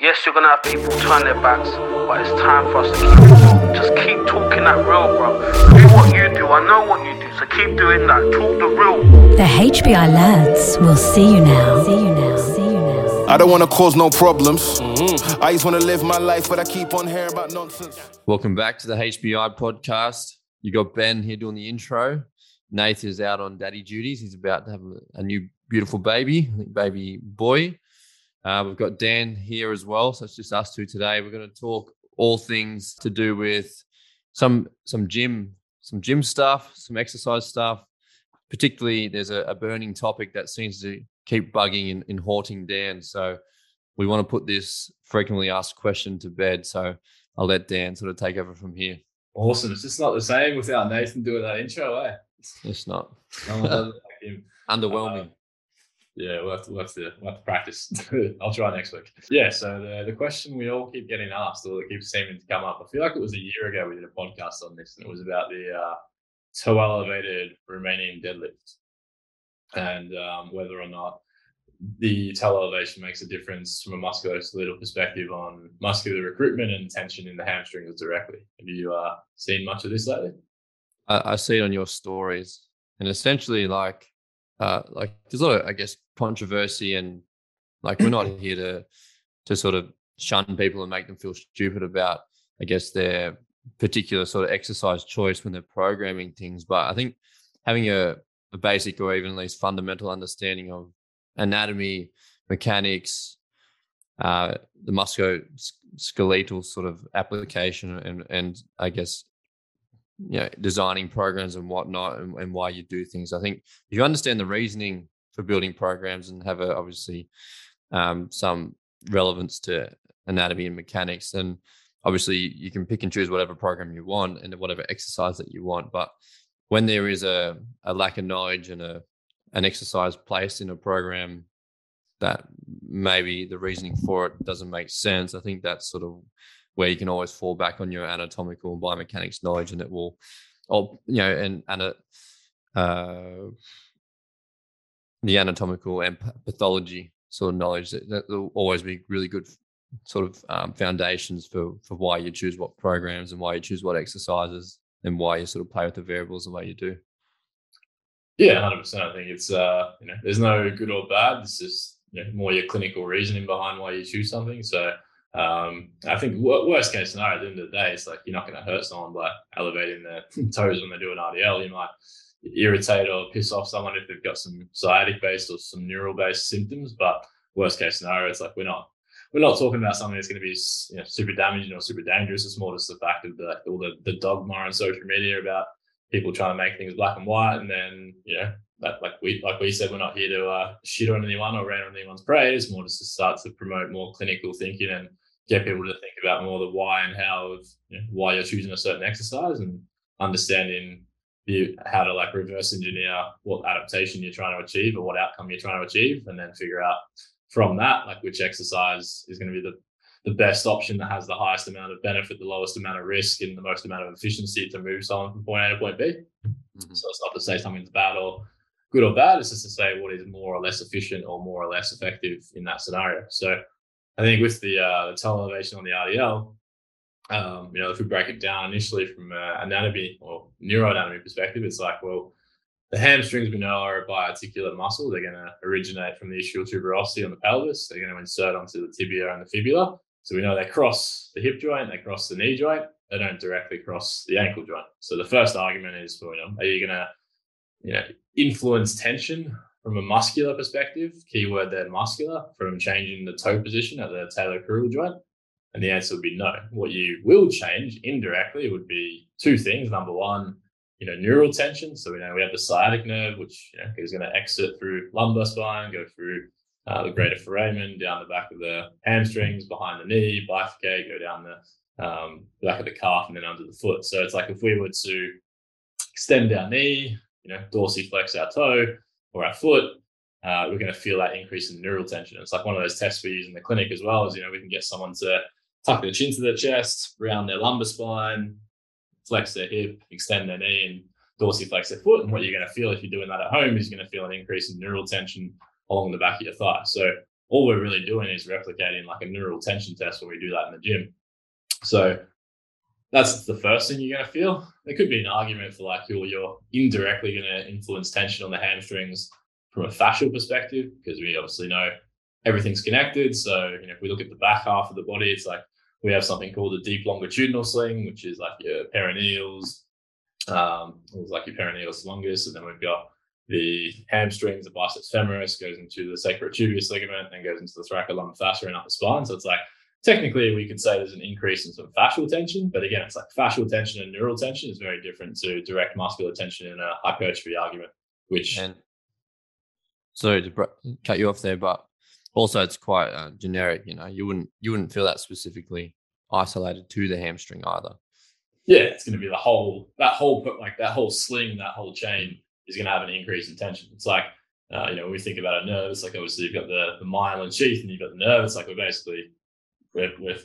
Yes, you're gonna have people turn their backs, but it's time for us to keep talking that real, bro. Do what you do, I know what you do, so keep doing that. Talk the real. The HBI lads will see you now. I don't want to cause no problems. I just want to live my life, but I keep on hearing about nonsense. Welcome back to the HBI podcast. You got Ben here doing the intro. Nath is out on daddy duties. He's about to have a new beautiful baby, I think baby boy. We've got Dan here as well, so it's just us two today. We're going to talk all things to do with some gym stuff, some exercise stuff. Particularly, there's a burning topic that seems to keep bugging and haunting Dan. So we want to put this frequently asked question to bed. So I'll let Dan sort of take over from here. Awesome. It's just not the same without Nathan doing that intro, eh? It's not. Underwhelming. Yeah, we'll have to practice. I'll try next week. Yeah, so the question we all keep getting asked, or that keeps seeming to come up, I feel like it was a year ago we did a podcast on this, and it was about the toe elevated Romanian deadlift, and whether or not the toe elevation makes a difference from a musculoskeletal perspective on muscular recruitment and tension in the hamstrings directly. Have you seen much of this lately? I see it on your stories, and essentially like there's a lot of, I guess, controversy, and like we're not here to sort of shun people and make them feel stupid about, I guess, their particular sort of exercise choice when they're programming things. But I think having a basic or even at least fundamental understanding of anatomy, mechanics, the musculoskeletal sort of application and I guess, you know, designing programs and whatnot and why you do things. I think if you understand the reasoning for building programs and have obviously some relevance to anatomy and mechanics, then obviously you can pick and choose whatever program you want and whatever exercise that you want. But when there is a lack of knowledge and an exercise placed in a program that maybe the reasoning for it doesn't make sense, I think that's sort of where you can always fall back on your anatomical and biomechanics knowledge, and it will, you know, and the anatomical and pathology sort of knowledge that will always be really good sort of foundations for why you choose what programs and why you choose what exercises and why you sort of play with the variables the way you do. Yeah, 100%. I think it's you know, there's no good or bad. It's just, you know, more your clinical reasoning behind why you choose something. So. I think worst case scenario at the end of the day, it's like you're not going to hurt someone by elevating their toes when they do an RDL. You might irritate or piss off someone if they've got some sciatic based or some neural based symptoms. But worst case scenario, it's like we're not talking about something that's going to be, you know, super damaging or super dangerous. It's more just the fact of all the dogma on social media about people trying to make things black and white, and then, you know, that, like we said, we're not here to shit on anyone or rain on anyone's parade. It's more just to start to promote more clinical thinking and get people to think about more the why and how of, you know, why you're choosing a certain exercise, and understanding how to like reverse engineer what adaptation you're trying to achieve or what outcome you're trying to achieve, and then figure out from that like which exercise is going to be the best option that has the highest amount of benefit, the lowest amount of risk, and the most amount of efficiency to move someone from point A to point B. Mm-hmm. So it's not to say something's bad or good or bad, it's just to say what is more or less efficient or more or less effective in that scenario. So I think with the toe elevation on the RDL, you know, if we break it down initially from anatomy or neuroanatomy perspective, it's like, well, the hamstrings we know are a biarticulate muscle. They're going to originate from the ischial tuberosity on the pelvis. They're going to insert onto the tibia and the fibula. So we know they cross the hip joint, they cross the knee joint. They don't directly cross the ankle joint. So the first argument is, well, you know, are you going to, you know, influence tension from a muscular perspective, keyword there muscular, from changing the toe position at the talocrural joint? And the answer would be no. What you will change indirectly would be two things. Number one, you know, neural tension. So we know we have the sciatic nerve, which, you know, is going to exit through lumbar spine, go through the greater foramen, down the back of the hamstrings, behind the knee, bifurcate, go down the back of the calf and then under the foot. So it's like if we were to extend our knee, you know, dorsiflex our toe or our foot, we're going to feel that increase in neural tension. It's like one of those tests we use in the clinic as well, is, you know, we can get someone to tuck their chin to their chest, round their lumbar spine, flex their hip, extend their knee, and dorsiflex their foot. And what you're going to feel if you're doing that at home is you're going to feel an increase in neural tension along the back of your thigh. So all we're really doing is replicating like a neural tension test where we do that in the gym. So that's the first thing you're going to feel. There could be an argument for like you're indirectly going to influence tension on the hamstrings from a fascial perspective, because we obviously know everything's connected. So, you know, if we look at the back half of the body, it's like we have something called a deep longitudinal sling, which is like your peroneals, it's like your peroneus longus, and then we've got the hamstrings, the biceps femoris goes into the sacrotuberous ligament, then goes into the thoracolumbar fascia and upper spine. So it's like technically we could say there's an increase in sort of fascial tension, but again, it's like fascial tension and neural tension is very different to direct muscular tension in a hypertrophy argument. Which, and sorry to cut you off there, but also it's quite generic. You know, you wouldn't feel that specifically isolated to the hamstring either. Yeah, it's going to be the whole that whole sling, that whole chain is going to have an increase in tension. It's like, you know, when we think about a nerve, it's like obviously you've got the myelin sheath and you've got the nerve. It's like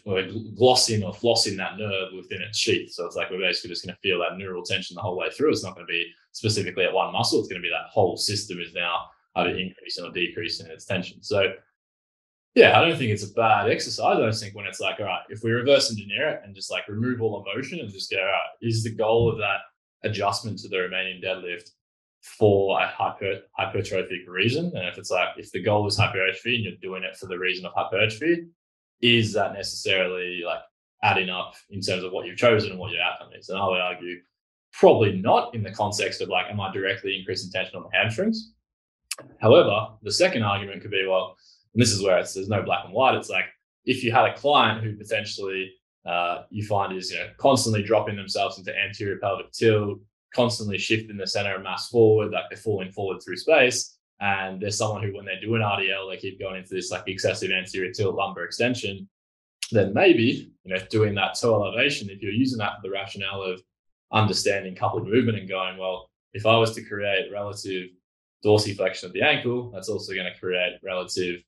we're glossing or flossing that nerve within its sheath. So it's like we're basically just going to feel that neural tension the whole way through. It's not going to be specifically at one muscle. It's going to be that whole system is now either increasing or decreasing its tension. So yeah, I don't think it's a bad exercise. I just think when it's like, all right, if we reverse engineer it and just like remove all emotion and just go, all right, is the goal of that adjustment to the Romanian deadlift for a hypertrophic reason? And if it's like, if the goal is hypertrophy and you're doing it for the reason of hypertrophy, is that necessarily like adding up in terms of what you've chosen and what your outcome is? And I would argue probably not, in the context of like, am I directly increasing tension on the hamstrings? However, the second argument could be, well, and this is where it's, there's no black and white. It's like if you had a client who potentially you find is, you know, constantly dropping themselves into anterior pelvic tilt, constantly shifting the center of mass forward, like they're falling forward through space, and there's someone who, when they do an RDL, they keep going into this like excessive anterior tilt lumbar extension, then maybe, you know, doing that toe elevation, if you're using that for the rationale of understanding coupled movement and going, well, if I was to create relative dorsiflexion of the ankle, that's also going to create relative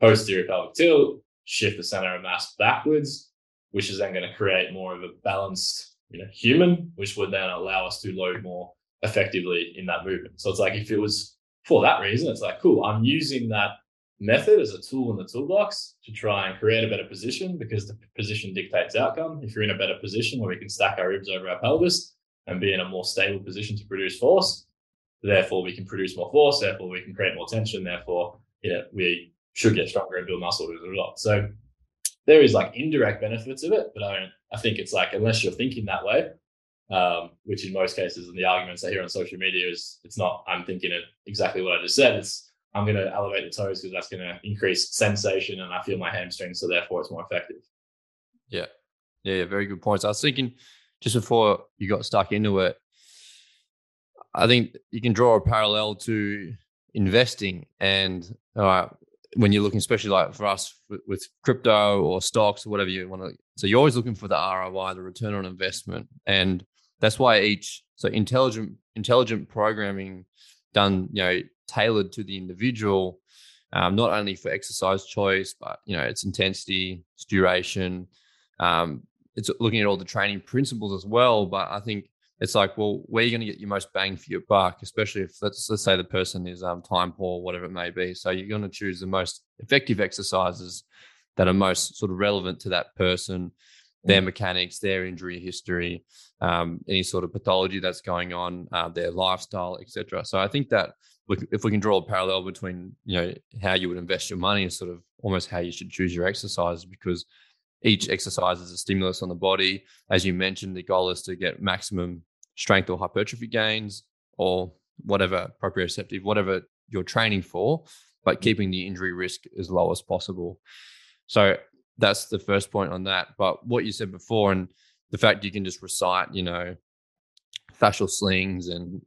posterior pelvic tilt, shift the center of mass backwards, which is then going to create more of a balanced, you know, human, which would then allow us to load more effectively in that movement. So it's like, if it was for that reason, it's like, cool, I'm using that method as a tool in the toolbox to try and create a better position, because the position dictates outcome. If you're in a better position where we can stack our ribs over our pelvis and be in a more stable position to produce force, therefore we can produce more force, therefore we can create more tension, therefore, you know, we should get stronger and build muscle as a result. So there is like indirect benefits of it, but I think it's like, unless you're thinking that way, which in most cases, and the arguments I hear on social media is, it's not, I'm thinking of exactly what I just said. It's, I'm going to elevate the toes because that's going to increase sensation and I feel my hamstrings, so therefore it's more effective. Yeah. Yeah. Very good points. I was thinking just before you got stuck into it, I think you can draw a parallel to investing and, when you're looking, especially like for us with crypto or stocks or whatever you want to, so you're always looking for the ROI, the return on investment. And that's why intelligent programming done, you know, tailored to the individual, not only for exercise choice, but, you know, its intensity, its duration. It's looking at all the training principles as well. But I think it's like, well, where are you going to get your most bang for your buck, especially if let's say the person is time poor, whatever it may be. So you're going to choose the most effective exercises that are most sort of relevant to that person, their mechanics, their injury history, any sort of pathology that's going on, their lifestyle, etc. So I think that if we can draw a parallel between, you know, how you would invest your money and sort of almost how you should choose your exercises, because each exercise is a stimulus on the body. As you mentioned, the goal is to get maximum strength or hypertrophy gains or whatever, proprioceptive, whatever you're training for, but keeping the injury risk as low as possible. So that's the first point on that. But what you said before, and the fact you can just recite, you know, fascial slings and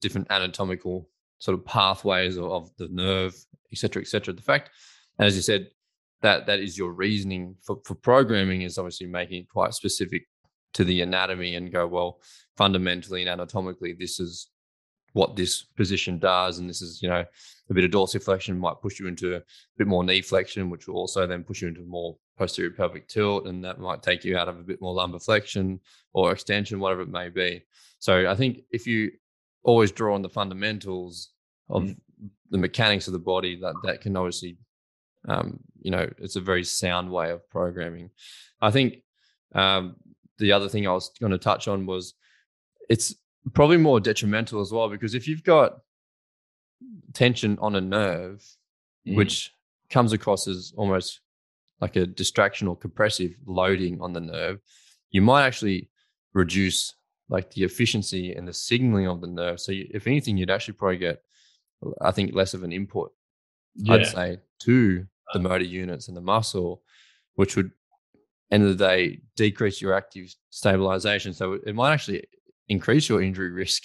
different anatomical sort of pathways of the nerve, et cetera, et cetera. The fact, and as you said, that is your reasoning for programming is obviously making it quite specific to the anatomy and go, well, fundamentally and anatomically, this is what this position does. And this is, you know, a bit of dorsiflexion might push you into a bit more knee flexion, which will also then push you into more posterior pelvic tilt. And that might take you out of a bit more lumbar flexion or extension, whatever it may be. So I think if you always draw on the fundamentals of the mechanics of the body, that can obviously you know, it's a very sound way of programming. I think the other thing I was going to touch on was it's probably more detrimental as well, because if you've got tension on a nerve, which comes across as almost like a distraction or compressive loading on the nerve, you might actually reduce like the efficiency and the signaling of the nerve. So you, if anything, you'd actually probably get, I think, less of an input, I'd say, to the motor units and the muscle, which would, end of the day, decrease your active stabilization. So it might actually increase your injury risk.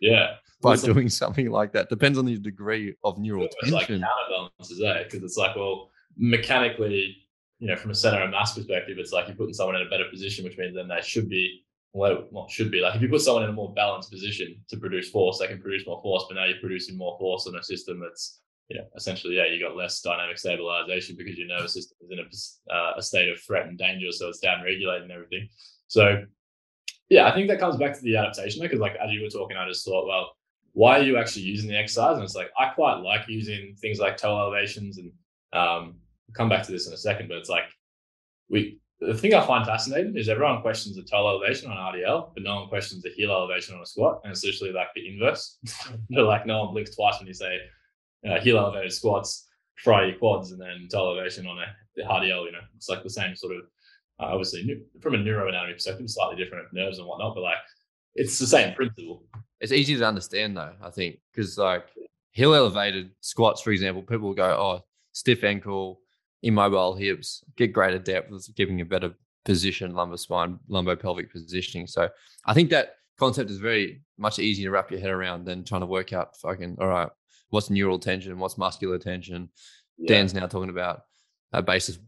Yeah. By doing something like that. Depends on the degree of neural tension. Like counterbalances, eh? Because it's like, well, mechanically, you know, from a center of mass perspective, it's like you're putting someone in a better position, which means then they should be, well, not should be, like if you put someone in a more balanced position to produce force, they can produce more force, but now you're producing more force on a system that's, you know, essentially, yeah, you got less dynamic stabilization because your nervous system is in a state of threat and danger, so it's down-regulating everything. So, yeah, I think that comes back to the adaptation, because like as you were talking, I just thought, well, why are you actually using the exercise? And it's like, I quite like using things like toe elevations and we'll come back to this in a second, but it's like the thing I find fascinating is everyone questions the toe elevation on RDL, but no one questions the heel elevation on a squat. And it's literally like the inverse. They're like, no one blinks twice when you say heel elevated squats, fry your quads, and then toe elevation on the RDL, you know, it's like the same sort of, obviously from a neuroanatomy perspective, slightly different nerves and whatnot, but like it's the same principle. It's easy to understand though, I think, because like heel elevated squats, for example, people will go, oh, stiff ankle, immobile hips, get greater depth, it's giving a better position, lumbar spine, lumbo pelvic positioning. So I think that concept is very much easier to wrap your head around than trying to work out fucking, all right, what's neural tension, what's muscular tension? Yeah. Dan's now talking about basis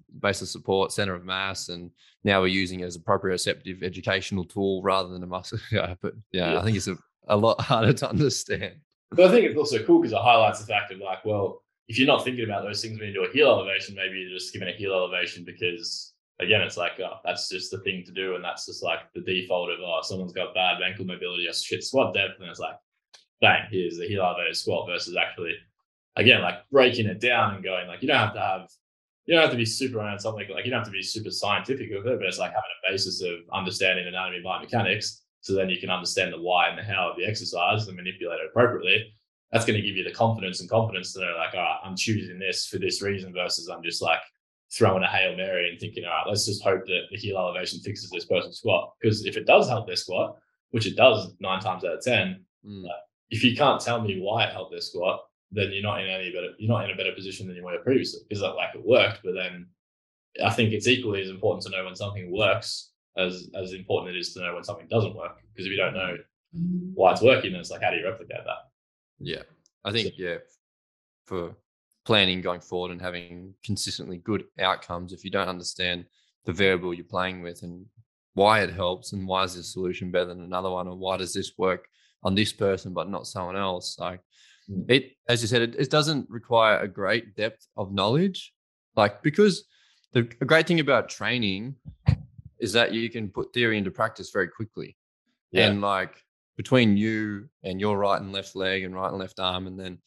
support, center of mass, and now we're using it as a proprioceptive educational tool rather than a muscle. But yeah, I think it's a lot harder to understand. But I think it's also cool because it highlights the fact of like, well, if you're not thinking about those things when you do a heel elevation, maybe you're just giving a heel elevation because, again, it's like, oh, that's just the thing to do. And that's just like the default of, oh, someone's got bad ankle mobility or shit squat depth. And it's like, bang, here's the heel elevated squat versus actually, again, like breaking it down and going like, you don't have to be super around something, like you don't have to be super scientific with it, but it's like having a basis of understanding anatomy and biomechanics. So then you can understand the why and the how of the exercise and manipulate it appropriately. That's going to give you the confidence and competence to know, like, all right, I'm choosing this for this reason versus I'm just like throwing a Hail Mary and thinking, all right, let's just hope that the heel elevation fixes this person's squat. Because if it does help their squat, which it does 9 times out of 10, if you can't tell me why it helped their squat, then you're not in a better position than you were previously. Because like it worked, but then I think it's equally as important to know when something works as important it is to know when something doesn't work. Because if you don't know why it's working, then it's like, how do you replicate that? Yeah, I think, yeah, for planning going forward and having consistently good outcomes, if you don't understand the variable you're playing with and why it helps and why is this solution better than another one, or why does this work on this person but not someone else, like it, as you said, it doesn't require a great depth of knowledge, like, because the great thing about training is that you can put theory into practice very quickly. Yeah. And like between you and your right and left leg and right and left arm, and then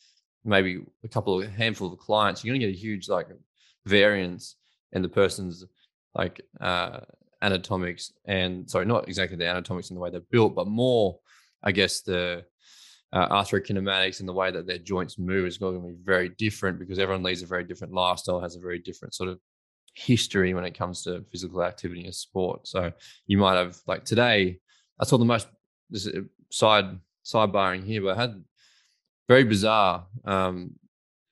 maybe a handful of clients, you're going to get a huge like variance in the person's like anatomics and, sorry, not exactly the anatomics in the way they're built, but more, I guess, the arthrokinematics and the way that their joints move is going to be very different because everyone leads a very different lifestyle, has a very different sort of history when it comes to physical activity and sport. So you might have, like today, I saw the most, this is sidebarring here, but I had very bizarre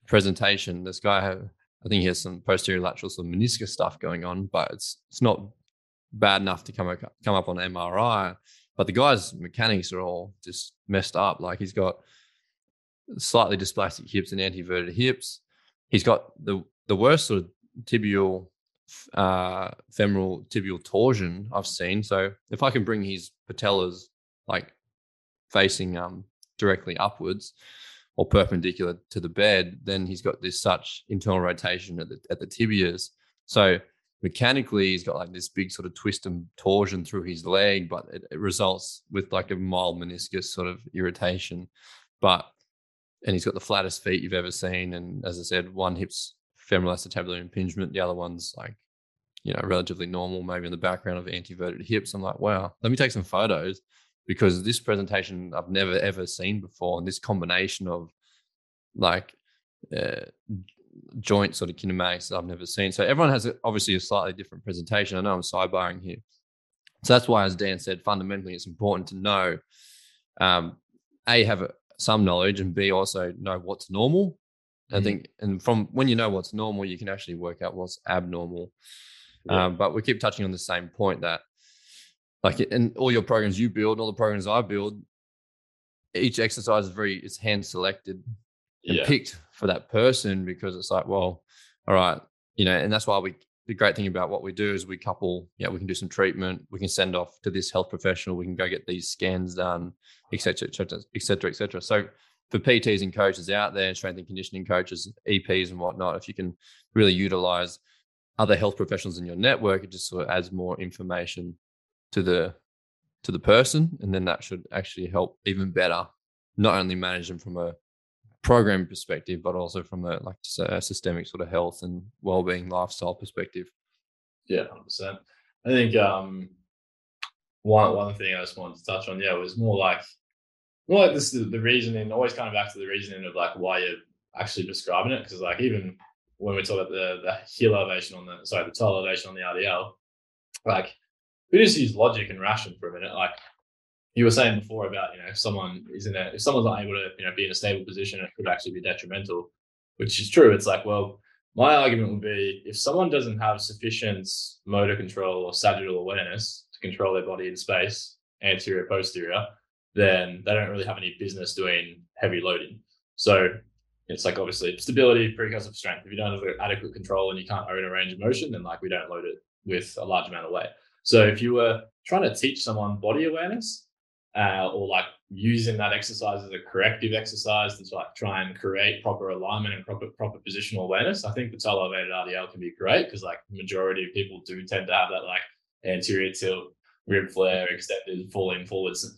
presentation. This guy, I think he has some posterior lateral, some meniscus stuff going on, but it's not bad enough to come up on MRI. But the guy's mechanics are all just messed up. Like he's got slightly dysplastic hips and antiverted hips. He's got the worst sort of tibial, femoral tibial torsion I've seen. So if I can bring his patellas like facing directly upwards or perpendicular to the bed, then he's got this such internal rotation at the tibias. So mechanically, he's got like this big sort of twist and torsion through his leg, but it results with like a mild meniscus sort of irritation. And he's got the flattest feet you've ever seen. And as I said, one hip's femoral acetabular impingement. The other one's like, you know, relatively normal, maybe in the background of antiverted hips. I'm like, wow, let me take some photos, because this presentation I've never, ever seen before. And this combination of like joint sort of kinematics that I've never seen. So everyone has obviously a slightly different presentation. I know I'm sidebarring here. So that's why, as Dan said, fundamentally, it's important to know, A, have some knowledge, and B, also know what's normal. I think, and from when you know what's normal, you can actually work out what's abnormal. Yeah. But we keep touching on the same point that, like, in all your programs you build, all the programs I build, each exercise is it's hand selected and picked for that person, because it's like, well, all right, you know, and that's why the great thing about what we do is we couple, we can do some treatment, we can send off to this health professional, we can go get these scans done, et cetera, et cetera, et cetera, et cetera. So for PTs and coaches out there, strength and conditioning coaches, EPs and whatnot, if you can really utilize other health professionals in your network, it just sort of adds more information to the person, and then that should actually help even better, not only manage them from a program perspective, but also from a systemic sort of health and well-being lifestyle perspective. Yeah, 100%. I think one thing I just wanted to touch on, was more like this is the reasoning, always kind of back to the reasoning of like why you're actually prescribing it, because like even when we talk about the heel elevation on the toe elevation on the RDL, like we just use logic and ration for a minute. Like you were saying before about, if someone's not able to, be in a stable position, it could actually be detrimental, which is true. It's like, well, my argument would be if someone doesn't have sufficient motor control or sagittal awareness to control their body in space, anterior, posterior, then they don't really have any business doing heavy loading. So it's like, obviously stability, precursor for strength. If you don't have adequate control and you can't own a range of motion, then like we don't load it with a large amount of weight. So if you were trying to teach someone body awareness, or like using that exercise as a corrective exercise to like try and create proper alignment and proper positional awareness, I think patella elevated RDL can be great, because like the majority of people do tend to have that like anterior tilt, rib flare, extended, falling forward to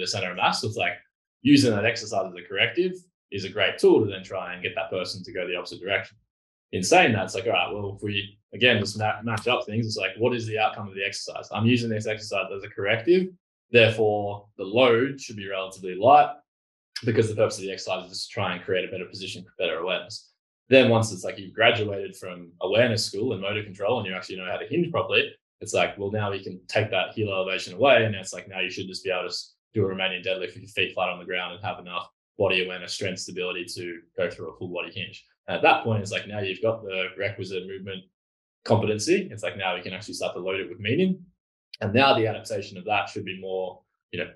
the center of mass. So it's like using that exercise as a corrective is a great tool to then try and get that person to go the opposite direction. In saying that, it's like, all right, well, if we, again, just match up things, it's like, what is the outcome of the exercise? I'm using this exercise as a corrective. Therefore, the load should be relatively light, because the purpose of the exercise is to try and create a better position for better awareness. Then once it's like you've graduated from awareness school and motor control and you actually know how to hinge properly, it's like, well, now we can take that heel elevation away. And it's like, now you should just be able to do a Romanian deadlift with your feet flat on the ground and have enough body awareness, strength, stability to go through a full body hinge. And at that point, it's like, now you've got the requisite movement competency. It's like, now we can actually start to load it with meaning. And now the adaptation of that should be more,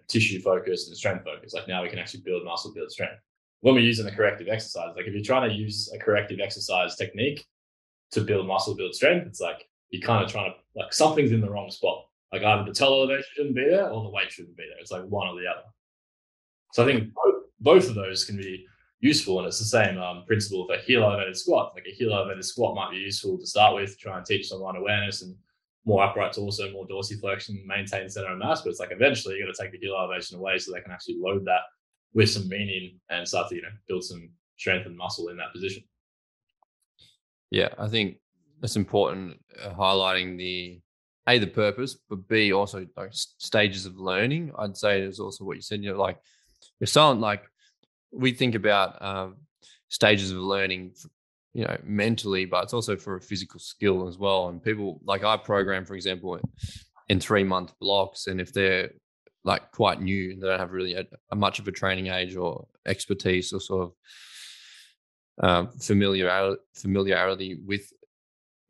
tissue focused and strength focused. Like now we can actually build muscle, build strength. When we're using the corrective exercise, like if you're trying to use a corrective exercise technique to build muscle, build strength, it's like you're kind of trying to, like something's in the wrong spot. Like either the patella elevation shouldn't be there or the weight shouldn't be there. It's like one or the other. So I think both of those can be useful, and it's the same principle for heel elevated squats. Like a heel elevated squat might be useful to start with, to try and teach someone awareness and more upright torso, more dorsiflexion, maintain center of mass. But it's like eventually you got to take the heel elevation away so they can actually load that with some meaning and start to build some strength and muscle in that position. Yeah, I think it's important highlighting the purpose, but B, also like stages of learning. I'd say there's also what you said. Like if someone, like we think about stages of learning. Mentally, but it's also for a physical skill as well. And people, like I program, for example, in 3-month blocks. And if they're like quite new and they don't have really much of a training age or expertise or sort of familiarity with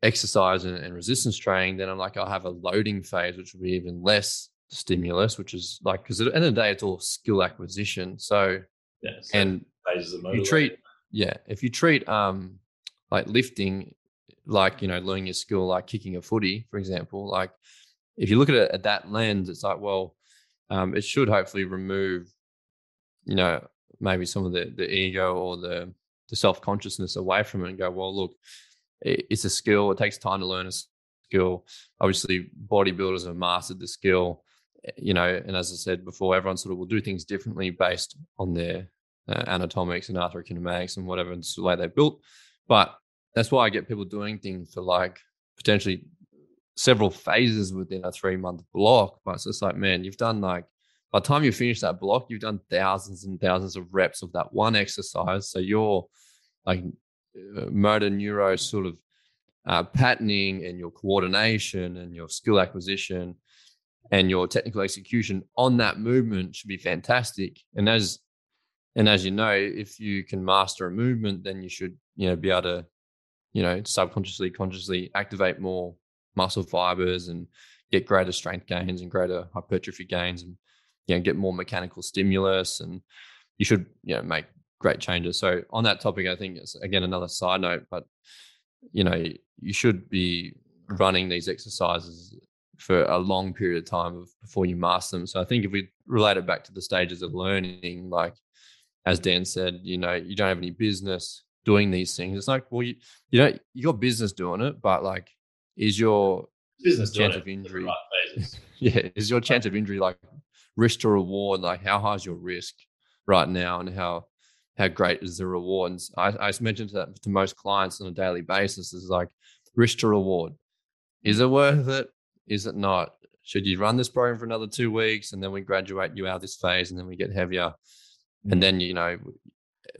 exercise and resistance training, then I'm like, I'll have a loading phase, which will be even less stimulus, which is like, because at the end of the day, it's all skill acquisition. So, and phases of motor if you treat like lifting, like, learning your skill, like kicking a footy, for example, like if you look at it at that lens, it's like, well, it should hopefully remove, maybe some of the ego or the self-consciousness away from it and go, well, look, it's a skill. It takes time to learn a skill. Obviously, bodybuilders have mastered the skill, and as I said before, everyone sort of will do things differently based on their anatomics and arthrokinematics and whatever, and it's the way they're built. But That's why I get people doing things for like potentially several phases within a 3-month block. But it's just like, man, you've done like, by the time you finish that block, you've done thousands and thousands of reps of that one exercise. So your like motor neuro sort of patterning and your coordination and your skill acquisition and your technical execution on that movement should be fantastic. And as you know, if you can master a movement, then you should, be able to, subconsciously, consciously activate more muscle fibers and get greater strength gains and greater hypertrophy gains and, get more mechanical stimulus, and you should, make great changes. So on that topic, I think it's, again, another side note, but, you should be running these exercises for a long period of time before you master them. So I think if we relate it back to the stages of learning, like as Dan said, you don't have any business doing these things. It's like, well, you got business doing it, but like, is your business chance of injury? Right yeah, is your chance of injury like risk to reward? Like, how high is your risk right now, and how great is the reward? And I mentioned that to most clients on a daily basis is like risk to reward. Is it worth it? Is it not? Should you run this program for another 2 weeks and then we graduate you out of this phase and then we get heavier? And then,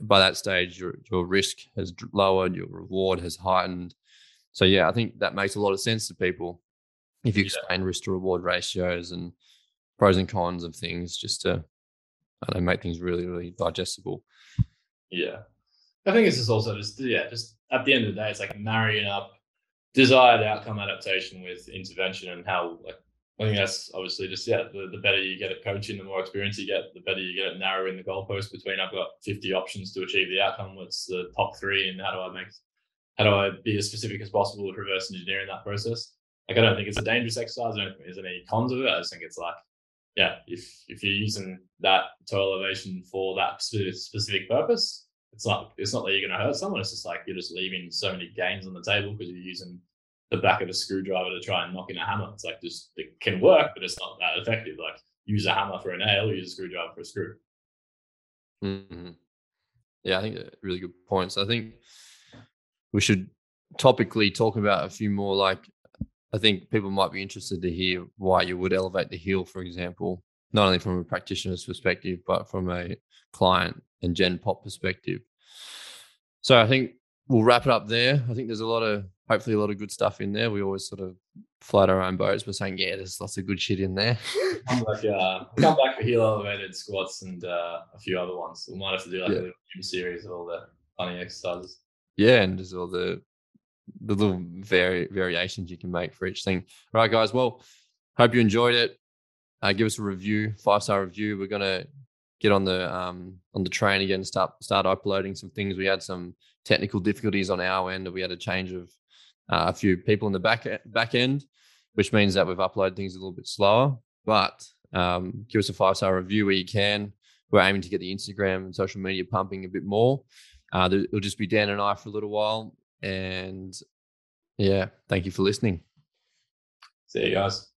by that stage, your risk has lowered, your reward has heightened. So, yeah, I think that makes a lot of sense to people if you explain risk to reward ratios and pros and cons of things just to make things really, really digestible. Yeah. I think it's just also just at the end of the day, it's like marrying up desired outcome adaptation with intervention, and how, like, I think that's obviously just, the better you get at coaching, the more experience you get, the better you get at narrowing the goalposts between I've got 50 options to achieve the outcome, what's the top three, and how do I be as specific as possible with reverse engineering that process? Like, I don't think it's a dangerous exercise. I don't think there's any cons of it. I just think it's like, if you're using that toe elevation for that specific purpose, it's not that you're going to hurt someone. It's just like you're just leaving so many gains on the table because you're using the back of a screwdriver to try and knock in a hammer. It's like, just, it can work, but it's not that effective. Like, use a hammer for a nail, use a screwdriver for a screw. Mm-hmm. Yeah, I think that's really good points. I think we should topically talk about a few more. Like, I think people might be interested to hear why you would elevate the heel, for example, not only from a practitioner's perspective, but from a client and gen pop perspective. So I think we'll wrap it up there. I think there's hopefully a lot of good stuff in there. We always sort of float our own boats by saying, there's lots of good shit in there. I'm like, come back for heel elevated squats and a few other ones. We might have to do like a little series of all the funny exercises. Yeah, and there's all the little variations you can make for each thing. All right, guys. Well, hope you enjoyed it. Give us a review, 5-star review. We're gonna get on the train again, start uploading some things. We had some technical difficulties on our end. We had a change of a few people in the back end, which means that we've uploaded things a little bit slower, but give us a 5-star review where you can. We're aiming to get the Instagram and social media pumping a bit more. It'll just be Dan and I for a little while. And thank you for listening. See you guys.